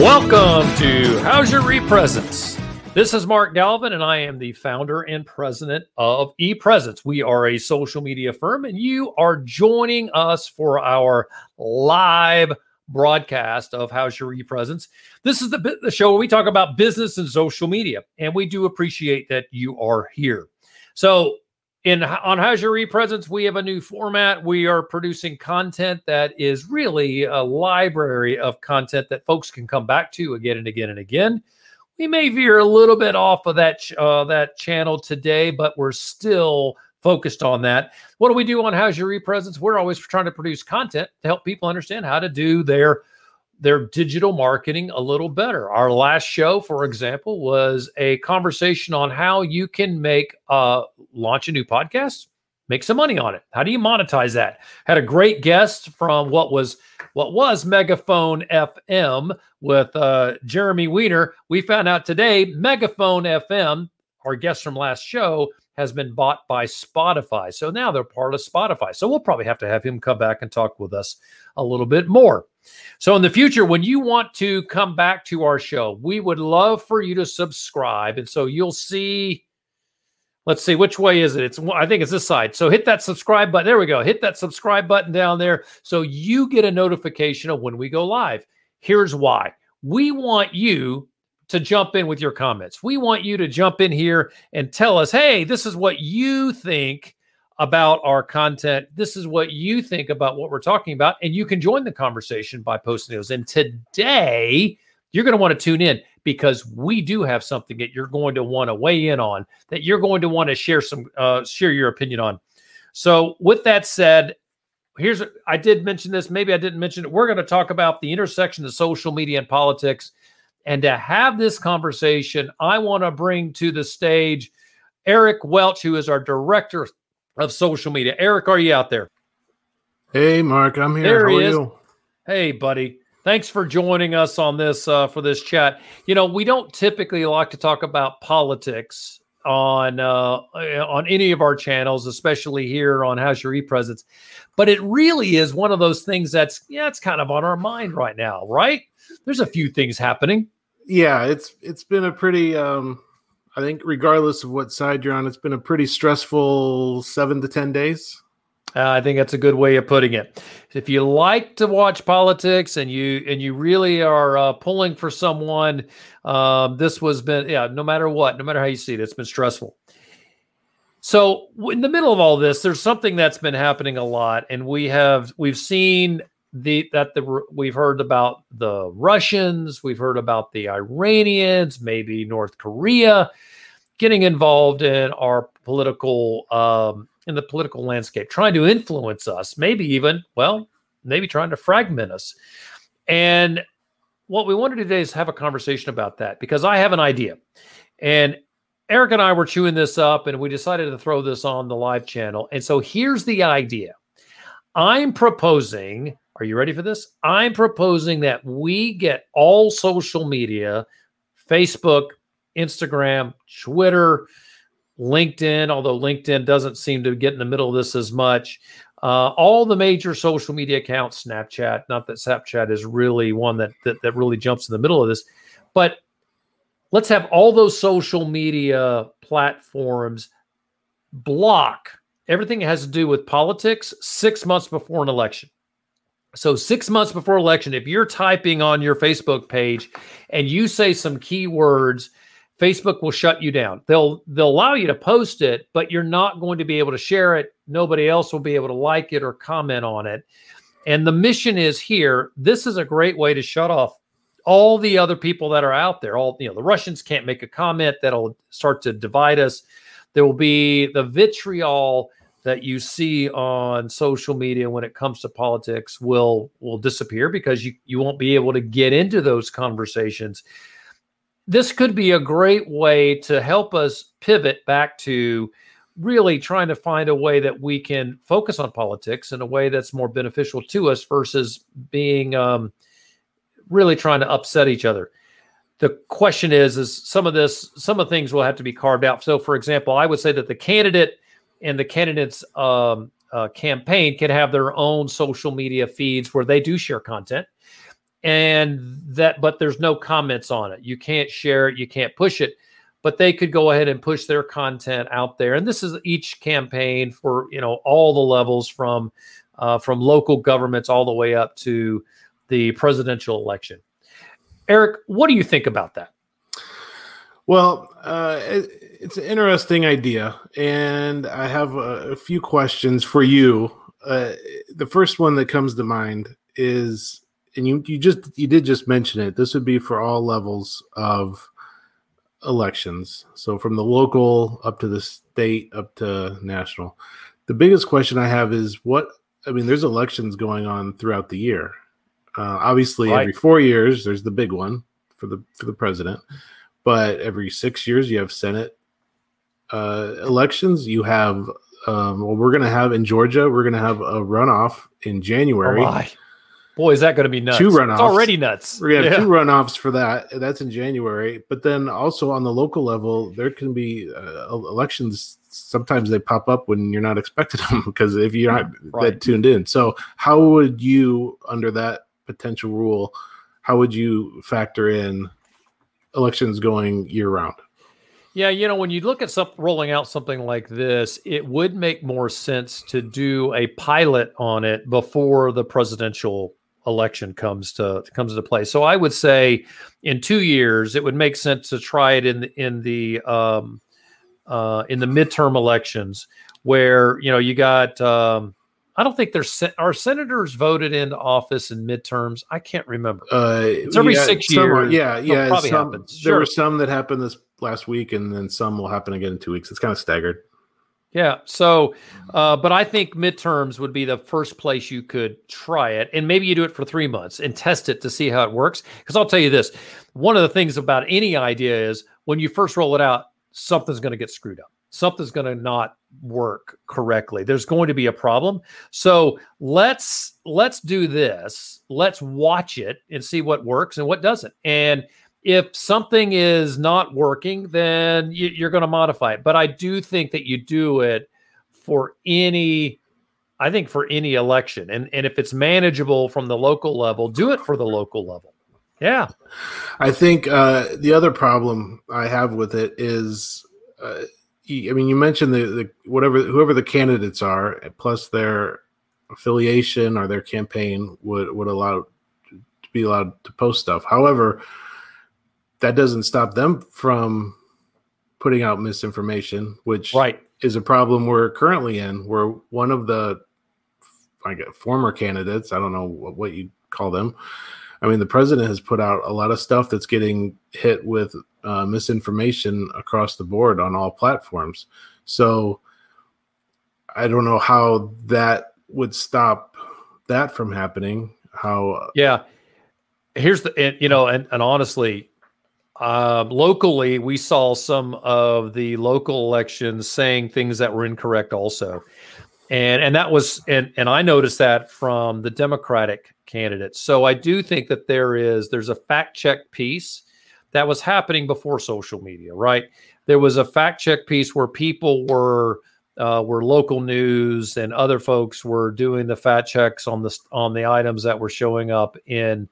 Welcome to How's Your ePresence? This is Mark Galvin, and I am the founder and president of ePresence. We are a social media firm, and you are joining us for our live broadcast of How's Your ePresence. This is the show where we talk about business and social media, and we do appreciate that you are here. So on How's Your ePresence, we have a new format. We are producing content that is really a library of content that folks can come back to again and again and again. We may veer a little bit off of that channel today, but we're still focused on that. What do we do on How's Your ePresence? We're always trying to produce content to help people understand how to do their digital marketing a little better. Our last show, for example, was a conversation on how you can launch a new podcast, make some money on it. How do you monetize that? Had a great guest from what was Megaphone FM with Jeremy Wiener. We found out today Megaphone FM, our guest from last show, has been bought by Spotify. So now they're part of Spotify. So we'll probably have to have him come back and talk with us a little bit more. So in the future, when you want to come back to our show, we would love for you to subscribe. And so you'll see, let's see, which way is it? I think it's this side. So hit that subscribe button. There we go. Hit that subscribe button down there so you get a notification of when we go live. Here's why. We want you to jump in with your comments. We want you to jump in here and tell us, hey, this is what you think about our content. This is what you think about what we're talking about. And you can join the conversation by posting those. And today, you're going to want to tune in because we do have something that you're going to want to weigh in on, that you're going to want to share your opinion on. So with that said, I did mention this. Maybe I didn't mention it. We're going to talk about the intersection of social media and politics. And to have this conversation, I want to bring to the stage Eric Welch, who is our director of social media. Eric, are you out there? Hey, Mark, I'm here. There he is. How are you? Hey, buddy. Thanks for joining us on this for this chat. You know, we don't typically like to talk about politics on any of our channels, especially here on How's Your ePresence, but it really is one of those things that's it's kind of on our mind right now, right? There's a few things happening. Yeah, it's been a pretty, I think regardless of what side you're on, it's been a pretty stressful 7 to 10 days. I think that's a good way of putting it. If you like to watch politics and you really are pulling for someone, this was been, no matter what, no matter how you see it, it's been stressful. So in the middle of all this, there's something that's been happening a lot. And we've seen we've heard about the Russians, we've heard about the Iranians, maybe North Korea getting involved in our political, in the political landscape, trying to influence us, maybe trying to fragment us. And what we want to do today is have a conversation about that, because I have an idea. And Eric and I were chewing this up, and we decided to throw this on the live channel. And so here's the idea. I'm proposing, are you ready for this? I'm proposing that we get all social media, Facebook, Instagram, Twitter, LinkedIn, although LinkedIn doesn't seem to get in the middle of this as much. All the major social media accounts, Snapchat, not that Snapchat is really one that really jumps in the middle of this, but let's have all those social media platforms block everything that has to do with politics 6 months before an election. So 6 months before election, if you're typing on your Facebook page and you say some keywords, Facebook will shut you down. They'll allow you to post it, but you're not going to be able to share it. Nobody else will be able to like it or comment on it. And the mission is here. This is a great way to shut off all the other people that are out there. The Russians can't make a comment. That'll start to divide us. There will be the vitriol that you see on social media when it comes to politics will disappear, because you won't be able to get into those conversations. This could be a great way to help us pivot back to really trying to find a way that we can focus on politics in a way that's more beneficial to us versus being really trying to upset each other. The question is some of the things will have to be carved out. So, for example, I would say that the candidate and the candidate's campaign can have their own social media feeds where they do share content. and that, but there's no comments on it. You can't share it. You can't push it, but they could go ahead and push their content out there. And this is each campaign for, you know, all the levels from local governments all the way up to the presidential election. Eric, what do you think about that? Well, it's an interesting idea, and I have a few questions for you. The first one that comes to mind is, and you did just mention it, this would be for all levels of elections, so from the local up to the state up to national. The biggest question I have is there's elections going on throughout the year. Obviously, right. Every 4 years, there's the big one for the president. But every 6 years, you have Senate elections. You have, we're going to have in Georgia, we're going to have a runoff in January. Oh my. Boy, is that going to be nuts? Two runoffs. It's already nuts. We're going to have two runoffs for that. That's in January. But then also on the local level, there can be elections. Sometimes they pop up when you're not expecting them because if you're not that tuned in. So how would you, under that potential rule, how would you factor in elections going year round? Yeah, you know, when you look at rolling out something like this, it would make more sense to do a pilot on it before the presidential election comes into play. So I would say in 2 years, it would make sense to try it in the midterm elections where, you know, you got, I don't think are senators voted into office in midterms. I can't remember. It's every 6 years. Yeah. Probably happens. There were some that happened this last week, and then some will happen again in 2 weeks. It's kind of staggered. Yeah. So, but I think midterms would be the first place you could try it, and maybe you do it for 3 months and test it to see how it works. Because I'll tell you this: one of the things about any idea is when you first roll it out, something's going to get screwed up. Something's going to not work correctly. There's going to be a problem. So let's do this. Let's watch it and see what works and what doesn't. And if something is not working, then you're going to modify it. But I do think that you do it for any election. And if it's manageable from the local level, do it for the local level. Yeah. I think the other problem I have with it is, you mentioned whoever the candidates are, plus their affiliation or their campaign would be allowed to post stuff. However, that doesn't stop them from putting out misinformation, which is a problem we're currently in. Where one of the former candidates, I don't know what you call them. I mean, the president has put out a lot of stuff that's getting hit with misinformation across the board on all platforms. So I don't know how that would stop that from happening. Honestly, locally, we saw some of the local elections saying things that were incorrect also. And that was, and I noticed that from the Democratic candidates. So I do think that there's a fact check piece that was happening before social media, right? There was a fact check piece where people were local news and other folks were doing the fact checks on the items that were showing up in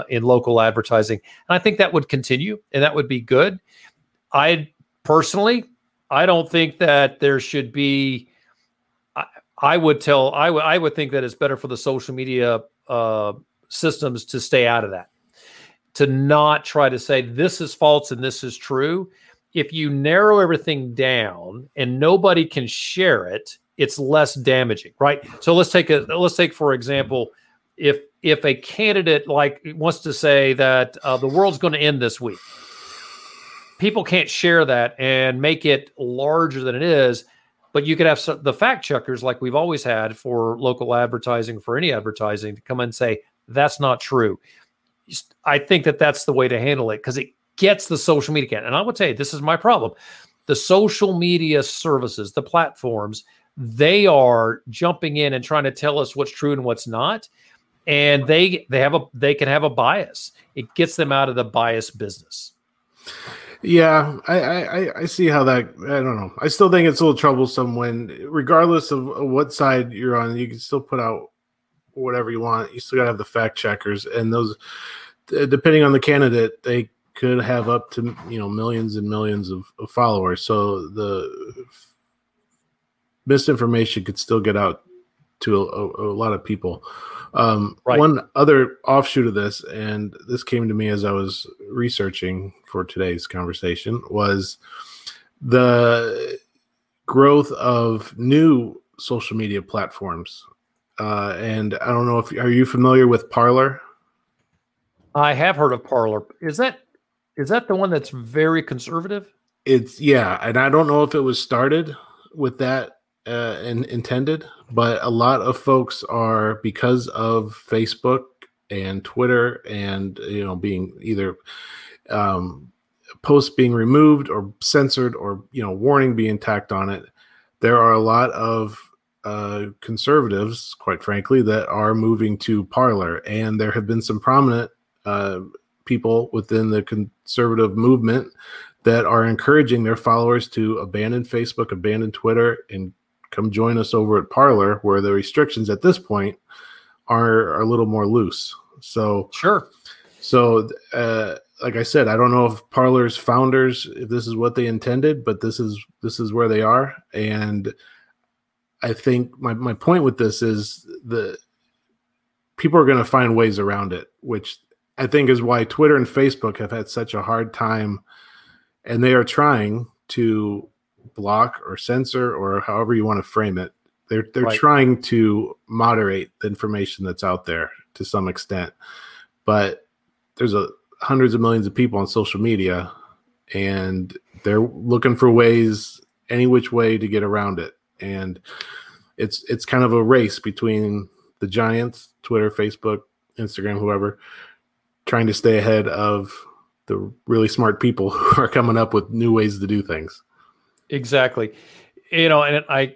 local advertising. And I think that would continue and that would be good. I don't think that there should be, I would think that it's better for the social media systems to stay out of that, to not try to say this is false and this is true. If you narrow everything down and nobody can share it, it's less damaging, right? So let's take for example, if a candidate wants to say that the world's going to end this week, people can't share that and make it larger than it is. But you could have the fact checkers like we've always had for local advertising, for any advertising, to come and say, that's not true. I think that that's the way to handle it because it gets the social media can. And I would tell you, this is my problem. The social media services, the platforms, they are jumping in and trying to tell us what's true and what's not. And they can have a bias. It gets them out of the bias business. Yeah, I see how that, I don't know. I still think it's a little troublesome when, regardless of what side you're on, you can still put out whatever you want, you still got to have the fact checkers. And those, depending on the candidate, they could have up to, you know, millions and millions of followers. So the misinformation could still get out to a lot of people. Right. One other offshoot of this, and this came to me as I was researching for today's conversation, was the growth of new social media platforms. And I don't know if, are you familiar with Parler? I have heard of Parler. Is that the one that's very conservative? It's, yeah. And I don't know if it was started with that and intended, but a lot of folks are, because of Facebook and Twitter and, you know, being either posts being removed or censored or, you know, warning being tacked on it. There are a lot of conservatives, quite frankly, that are moving to Parler, and there have been some prominent people within the conservative movement that are encouraging their followers to abandon Facebook, abandon Twitter, and come join us over at Parler, where the restrictions at this point are a little more loose. So sure. So like I said, I don't know if Parler's founders, if this is what they intended, but this is where they are. And I think my point with this is the people are going to find ways around it, which I think is why Twitter and Facebook have had such a hard time, and they are trying to block or censor or however you want to frame it. They're right. Trying to moderate the information that's out there to some extent, but there's hundreds of millions of people on social media, and they're looking for ways, any which way, to get around it. And it's kind of a race between the giants, Twitter, Facebook, Instagram, whoever, trying to stay ahead of the really smart people who are coming up with new ways to do things. Exactly. You know, and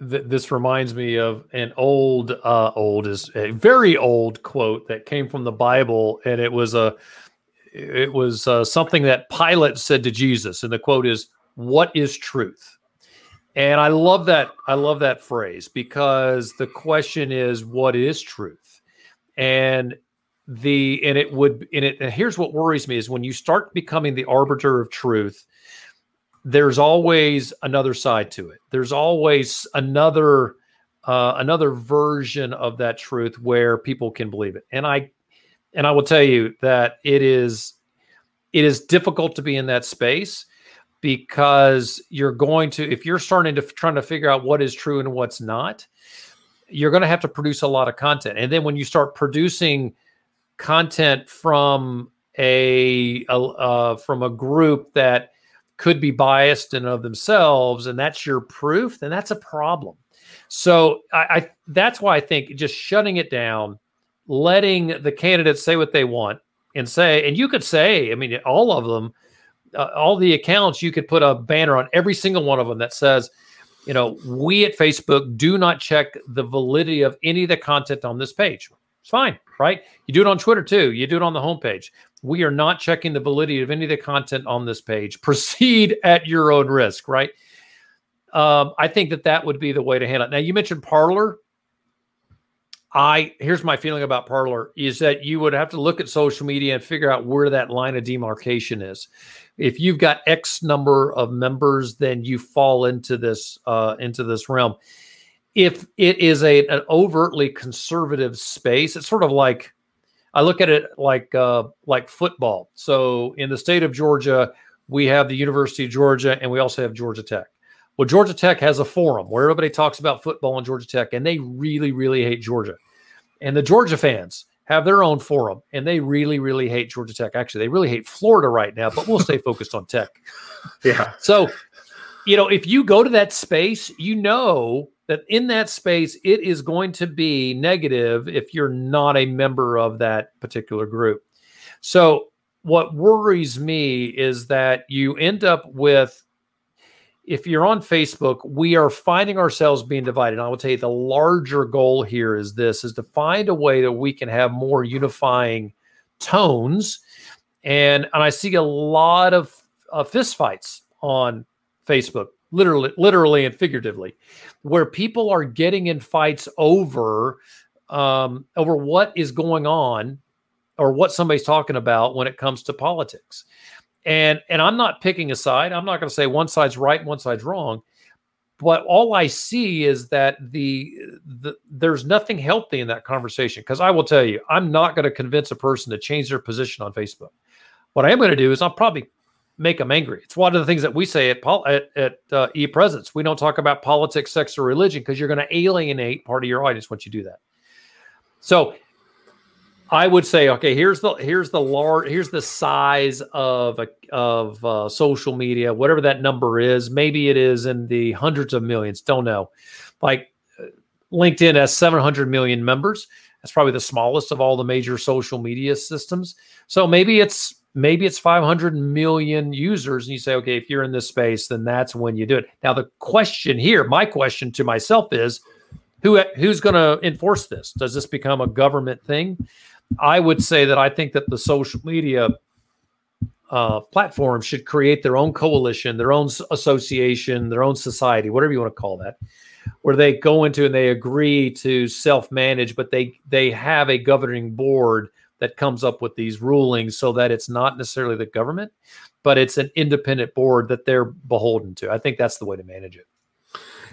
this reminds me of an old is a very old quote that came from the Bible. And it was something that Pilate said to Jesus. And the quote is, "What is truth?" And I love that. I love that phrase, because the question is, what is truth? And here's what worries me is when you start becoming the arbiter of truth, there's always another side to it. There's always another version of that truth where people can believe it. And I will tell you that it is difficult to be in that space, because if you're starting to trying to figure out what is true and what's not, you're going to have to produce a lot of content. And then when you start producing content from a group that could be biased in and of themselves, and that's your proof, then that's a problem. So I that's why I think just shutting it down, letting the candidates say what they want, and you could say, I mean, all of them, all the accounts, you could put a banner on every single one of them that says, you know, we at Facebook do not check the validity of any of the content on this page. It's fine, right? You do it on Twitter too. You do it on the homepage. We are not checking the validity of any of the content on this page. Proceed at your own risk, right? I think that would be the way to handle it. Now, you mentioned Parler. Here's my feeling about Parler is that you would have to look at social media and figure out where that line of demarcation is. If you've got X number of members, then you fall into this realm. If it is an overtly conservative space, it's sort of like, I look at it like football. So in the state of Georgia, we have the University of Georgia, and we also have Georgia Tech. Well, Georgia Tech has a forum where everybody talks about football in Georgia Tech, and they really, really hate Georgia. And the Georgia fans have their own forum, and they really, really hate Georgia Tech. Actually, they really hate Florida right now, but we'll stay focused on Tech. Yeah. So, you know, if you go to that space, you know that in that space, it is going to be negative if you're not a member of that particular group. So what worries me is that you end up with, if you're on Facebook, we are finding ourselves being divided. And I will tell you the larger goal here is this, is to find a way that we can have more unifying tones. And I see a lot of fistfights on Facebook, literally and figuratively, where people are getting in fights over over what is going on or what somebody's talking about when it comes to politics. And I'm not picking a side. I'm not going to say one side's right and one side's wrong. But all I see is that there's nothing healthy in that conversation. Because I will tell you, I'm not going to convince a person to change their position on Facebook. What I am going to do is I'll probably make them angry. It's one of the things that we say at ePresence. We don't talk about politics, sex, or religion because you're going to alienate part of your audience once you do that. So I would say, okay, here's the size of social media, whatever that number is. Maybe it is in the hundreds of millions. Don't know. Like LinkedIn has 700 million members. That's probably the smallest of all the major social media systems. So maybe it's 500 million users. And you say, okay, if you're in this space, then that's when you do it. Now, the question here, my question to myself is, who's going to enforce this? Does this become a government thing? I would say that I think that the social media platforms should create their own coalition, their own association, their own society, whatever you want to call that, where they go into and they agree to self-manage, but they have a governing board that comes up with these rulings so that it's not necessarily the government, but it's an independent board that they're beholden to. I think that's the way to manage it.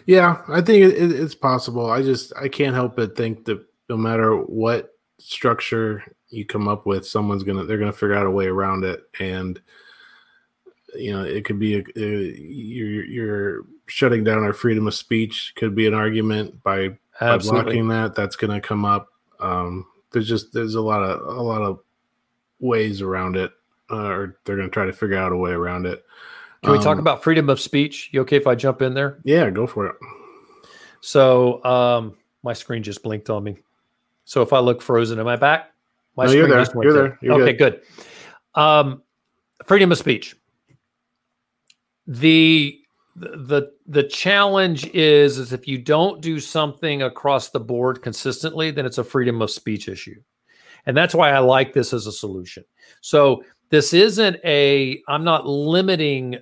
Yeah, I think it's possible. I can't help but think that no matter what structure you come up with, they're gonna figure out a way around it, and you know it could be you're shutting down our freedom of speech could be an argument by blocking that. That's gonna come up. There's a lot of ways around it, or they're gonna try to figure out a way around it. Can we talk about freedom of speech? You okay if I jump in there? Yeah, go for it. So my screen just blinked on me. So if I look frozen, am I back? You're there. You're there. Okay, good. Freedom of speech. The challenge is if you don't do something across the board consistently, then it's a freedom of speech issue. And that's why I like this as a solution. So this isn't I'm not limiting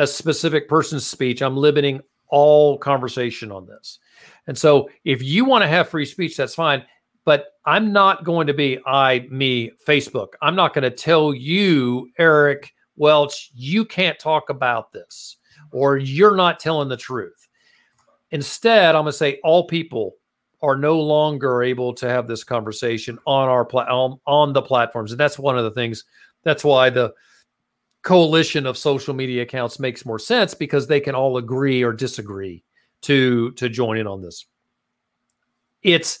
a specific person's speech. I'm limiting all conversation on this. And so if you want to have free speech, that's fine. But I'm not going to be Facebook. I'm not going to tell you, Eric Welch, you can't talk about this, or you're not telling the truth. Instead, I'm going to say all people are no longer able to have this conversation on our on the platforms. And that's one of the things. That's why the coalition of social media accounts makes more sense, because they can all agree or disagree to join in on this. Is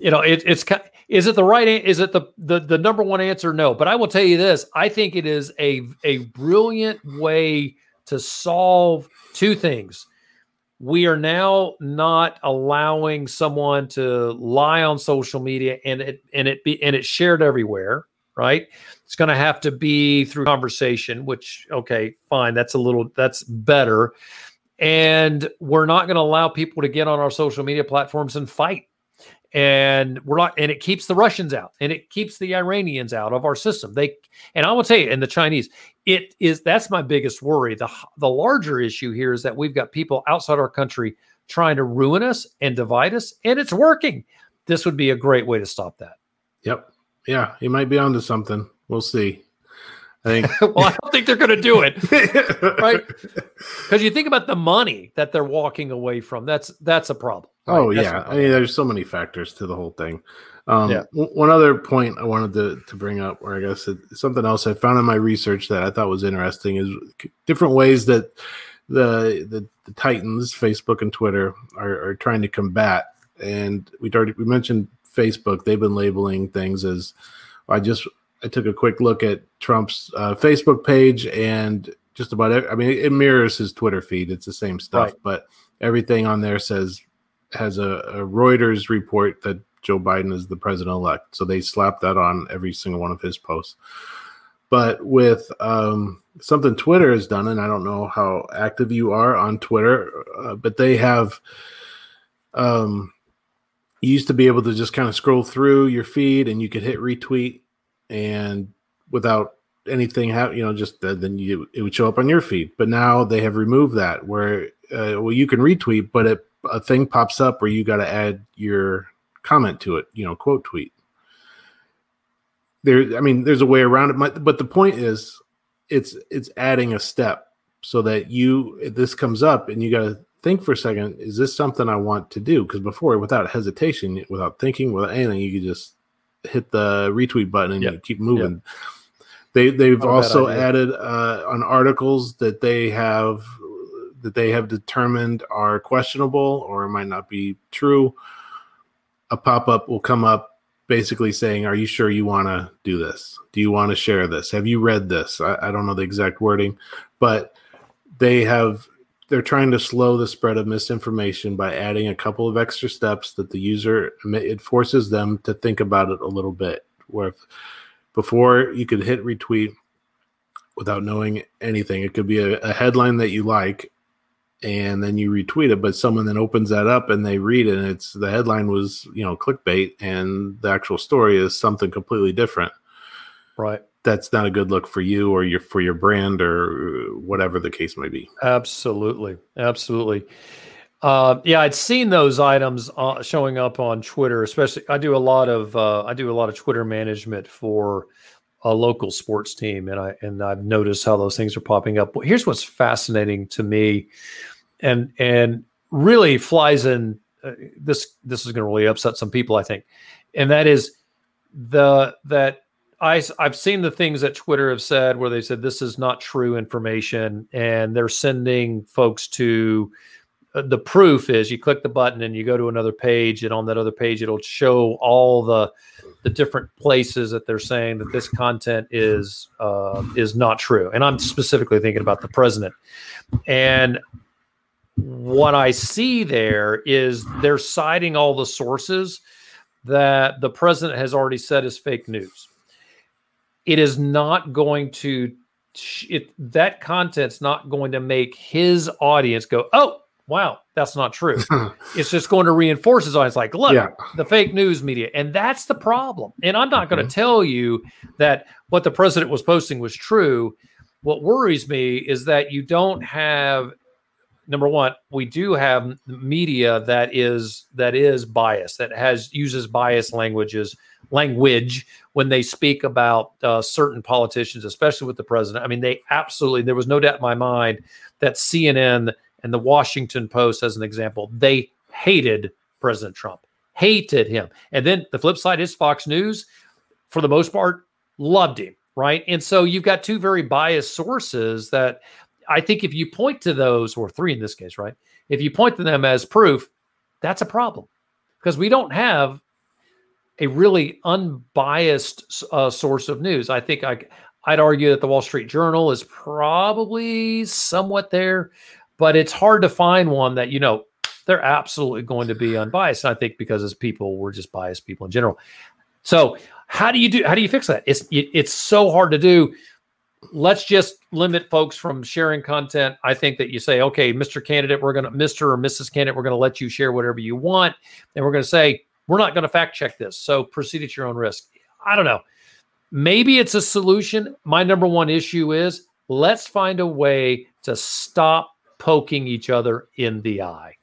it the number one answer? No, but I will tell you this. I think it is a brilliant way to solve two things. We are now not allowing someone to lie on social media and it's shared everywhere, right? It's going to have to be through conversation, which, okay, fine. That's better. And we're not going to allow people to get on our social media platforms and fight. And it keeps the Russians out, and it keeps the Iranians out of our system. And I will tell you, and the Chinese, that's my biggest worry. The larger issue here is that we've got people outside our country trying to ruin us and divide us, and it's working. This would be a great way to stop that. Yep. Yeah. You might be onto something. We'll see. I think. Well, I don't think they're going to do it, right? Because you think about the money that they're walking away from. That's a problem. Right? Oh, yeah. I mean, there's so many factors to the whole thing. One other point I wanted to bring up, or I guess something else I found in my research that I thought was interesting, is different ways that the titans, Facebook and Twitter, are trying to combat. And we mentioned Facebook. They've been labeling things as, I took a quick look at Trump's Facebook page, and just about it mirrors his Twitter feed. It's the same stuff, right? But everything on there has a Reuters report that Joe Biden is the president-elect. So they slap that on every single one of his posts. But with something Twitter has done, and I don't know how active you are on Twitter, but they have you used to be able to just kind of scroll through your feed and you could hit retweet, and without anything happening, it would show up on your feed. But now they have removed that, where you can retweet, but a thing pops up where you got to add your comment to it, you know, quote tweet. There, I mean, there's a way around it, but the point is, it's adding a step so that you, if this comes up and you got to think for a second, is this something I want to do? Because before, without hesitation, without thinking, without anything, you could just hit the retweet button and you keep moving. Yep. They've also added on articles that they have determined are questionable or might not be true. A pop-up will come up basically saying, are you sure you want to do this? Do you want to share this? Have you read this? I don't know the exact wording, but they're trying to slow the spread of misinformation by adding a couple of extra steps that the user, it forces them to think about it a little bit. Where before you could hit retweet without knowing anything, it could be a headline that you like, and then you retweet it, but someone then opens that up and they read it, and it's, the headline was, you know, clickbait, and the actual story is something completely different. Right. That's not a good look for you or for your brand or whatever the case may be. Absolutely. Absolutely. Yeah, I'd seen those items showing up on Twitter, especially. I do a lot of Twitter management for a local sports team, and I've noticed how those things are popping up. But here's what's fascinating to me, and really flies in. This is going to really upset some people, I think, and that is I've seen the things that Twitter have said where they said this is not true information, and they're sending folks to the proof is you click the button and you go to another page, and on that other page it'll show all the different places that they're saying that this content is not true. And I'm specifically thinking about the president. And what I see there is they're citing all the sources that the president has already said is fake news. It is not going to, that content's not going to make his audience go, oh, wow, that's not true. It's just going to reinforce his audience. Like, look, the fake news media. And that's the problem. And I'm not going to tell you that what the president was posting was true. What worries me is that you don't have, number one, we do have media that is biased, that uses biased language when they speak about certain politicians, especially with the president. I mean, there was no doubt in my mind that CNN and the Washington Post, as an example, they hated President Trump, hated him. And then the flip side is Fox News, for the most part, loved him, right? And so you've got two very biased sources that I think if you point to those, or three in this case, right? If you point to them as proof, that's a problem, because we don't have a really unbiased source of news. I think I'd argue that the Wall Street Journal is probably somewhat there, but it's hard to find one that, you know, they're absolutely going to be unbiased. And I think because as people, we're just biased people in general. So how do you fix that? It's so hard to do. Let's just limit folks from sharing content. I think that you say, okay, Mr. or Mrs. Candidate, we're going to let you share whatever you want. And we're going to say, we're not going to fact check this, so proceed at your own risk. I don't know. Maybe it's a solution. My number one issue is let's find a way to stop poking each other in the eye.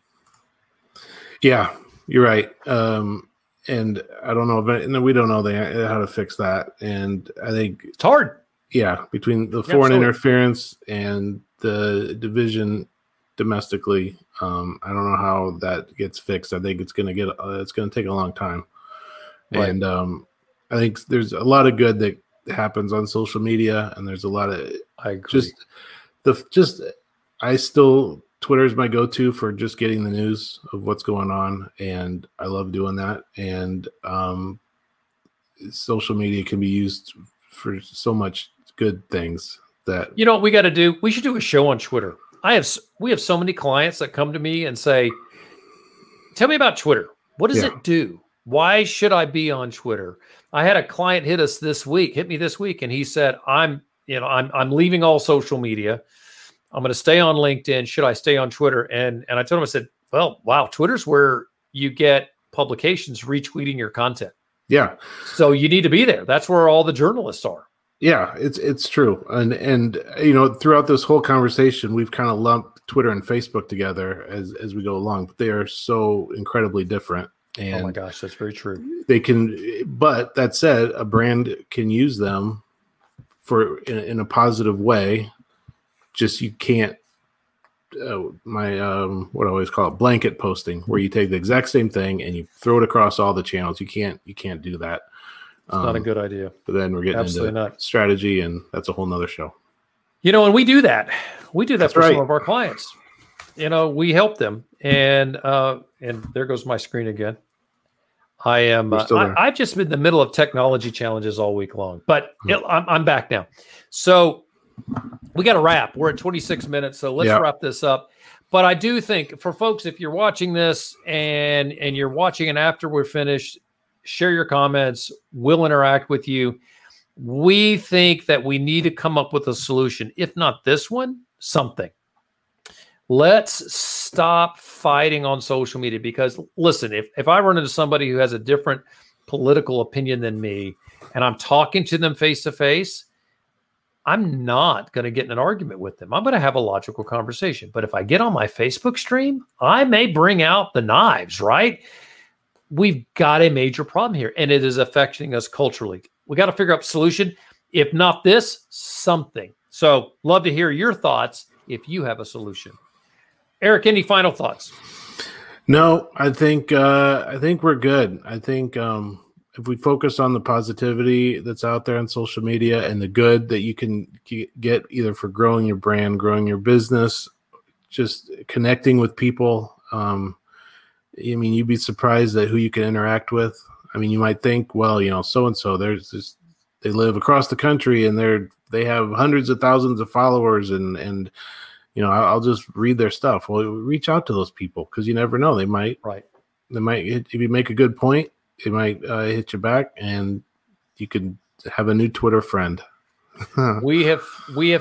Yeah, you're right. And I don't know, we don't know how to fix that. And I think it's hard. Yeah, between the foreign interference and the division domestically, I don't know how that gets fixed. I think it's going to take a long time, right. And I think there's a lot of good that happens on social media, and there's a lot of Twitter is my go-to for just getting the news of what's going on, and I love doing that. And social media can be used for so much good things that, you know, what we got to do. We should do a show on Twitter. We have so many clients that come to me and say, tell me about Twitter. What does it do? Why should I be on Twitter? I had a client hit me this week. And he said, I'm leaving all social media. I'm going to stay on LinkedIn. Should I stay on Twitter? And I told him, I said, well, wow, Twitter's where you get publications retweeting your content. Yeah. So you need to be there. That's where all the journalists are. Yeah, it's true. And you know, throughout this whole conversation, we've kind of lumped Twitter and Facebook together as we go along, but they are so incredibly different. And oh my gosh, that's very true. They can, but that said, a brand can use them for in a positive way. Just you can't. What I always call it, blanket posting, where you take the exact same thing and you throw it across all the channels. You can't do that. It's not a good idea. But then we're getting into strategy, and that's a whole nother show. You know, and we do that for some of our clients. You know, we help them, and there goes my screen again. I am. I've just been in the middle of technology challenges all week long, but I'm back now. So. We got to wrap. We're at 26 minutes, so let's wrap this up. But I do think for folks, if you're watching this and you're watching it after we're finished, share your comments. We'll interact with you. We think that we need to come up with a solution. If not this one, something. Let's stop fighting on social media because, listen, if I run into somebody who has a different political opinion than me and I'm talking to them face-to-face, I'm not going to get in an argument with them. I'm going to have a logical conversation. But if I get on my Facebook stream, I may bring out the knives, right? We've got a major problem here, and it is affecting us culturally. We got to figure out a solution. If not this, something. So love to hear your thoughts if you have a solution. Eric, any final thoughts? No, I think we're good. I think if we focus on the positivity that's out there on social media and the good that you can get either for growing your brand, growing your business, just connecting with people. I mean, you'd be surprised at who you can interact with. I mean, you might think, well, you know, so-and-so they live across the country and they have hundreds of thousands of followers and, you know, I'll just read their stuff. Well, reach out to those people. 'Cause you never know. They might, if you make a good point, it might hit you back, and you could have a new Twitter friend. We have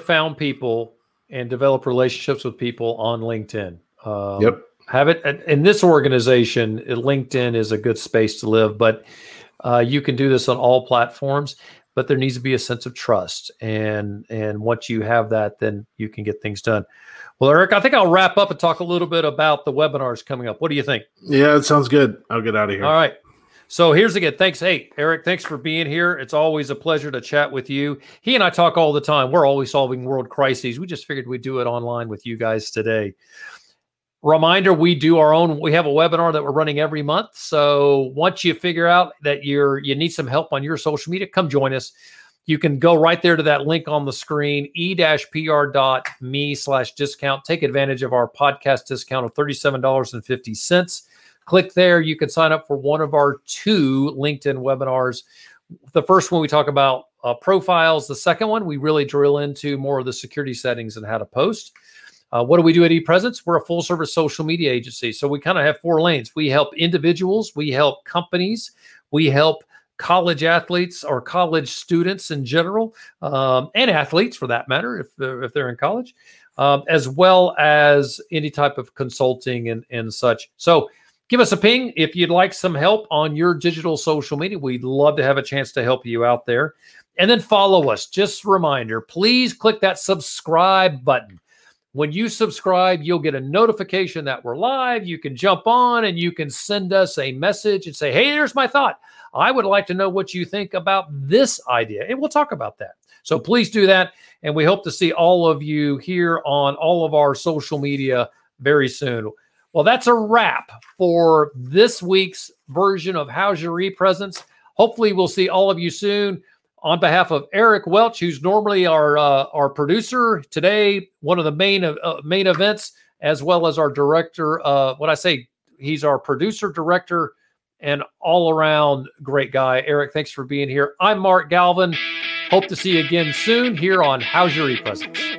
found people and developed relationships with people on LinkedIn. Have it in this organization. LinkedIn is a good space to live, but you can do this on all platforms. But there needs to be a sense of trust, and once you have that, then you can get things done. Well, Eric, I think I'll wrap up and talk a little bit about the webinars coming up. What do you think? Yeah, it sounds good. I'll get out of here. All right. So here's again, thanks. Hey, Eric, thanks for being here. It's always a pleasure to chat with you. He and I talk all the time. We're always solving world crises. We just figured we'd do it online with you guys today. Reminder, we have a webinar that we're running every month. So once you figure out that you need some help on your social media, come join us. You can go right there to that link on the screen, e-pr.me/discount. Take advantage of our podcast discount of $37.50. Click there. You can sign up for one of our two LinkedIn webinars. The first one, we talk about profiles. The second one, we really drill into more of the security settings and how to post. What do we do at ePresence? We're a full-service social media agency. So we kind of have four lanes. We help individuals. We help companies. We help college athletes or college students in general, and athletes for that matter, if they're in college, as well as any type of consulting and such. So give us a ping if you'd like some help on your digital social media. We'd love to have a chance to help you out there. And then follow us. Just a reminder, please click that subscribe button. When you subscribe, you'll get a notification that we're live. You can jump on and you can send us a message and say, hey, here's my thought. I would like to know what you think about this idea. And we'll talk about that. So please do that. And we hope to see all of you here on all of our social media very soon. Well, that's a wrap for this week's version of How's Your ePresence. Hopefully, we'll see all of you soon. On behalf of Eric Welch, who's normally our producer today, one of the main events, as well as our director. He's our producer, director, and all-around great guy. Eric, thanks for being here. I'm Mark Galvin. Hope to see you again soon here on How's Your ePresence.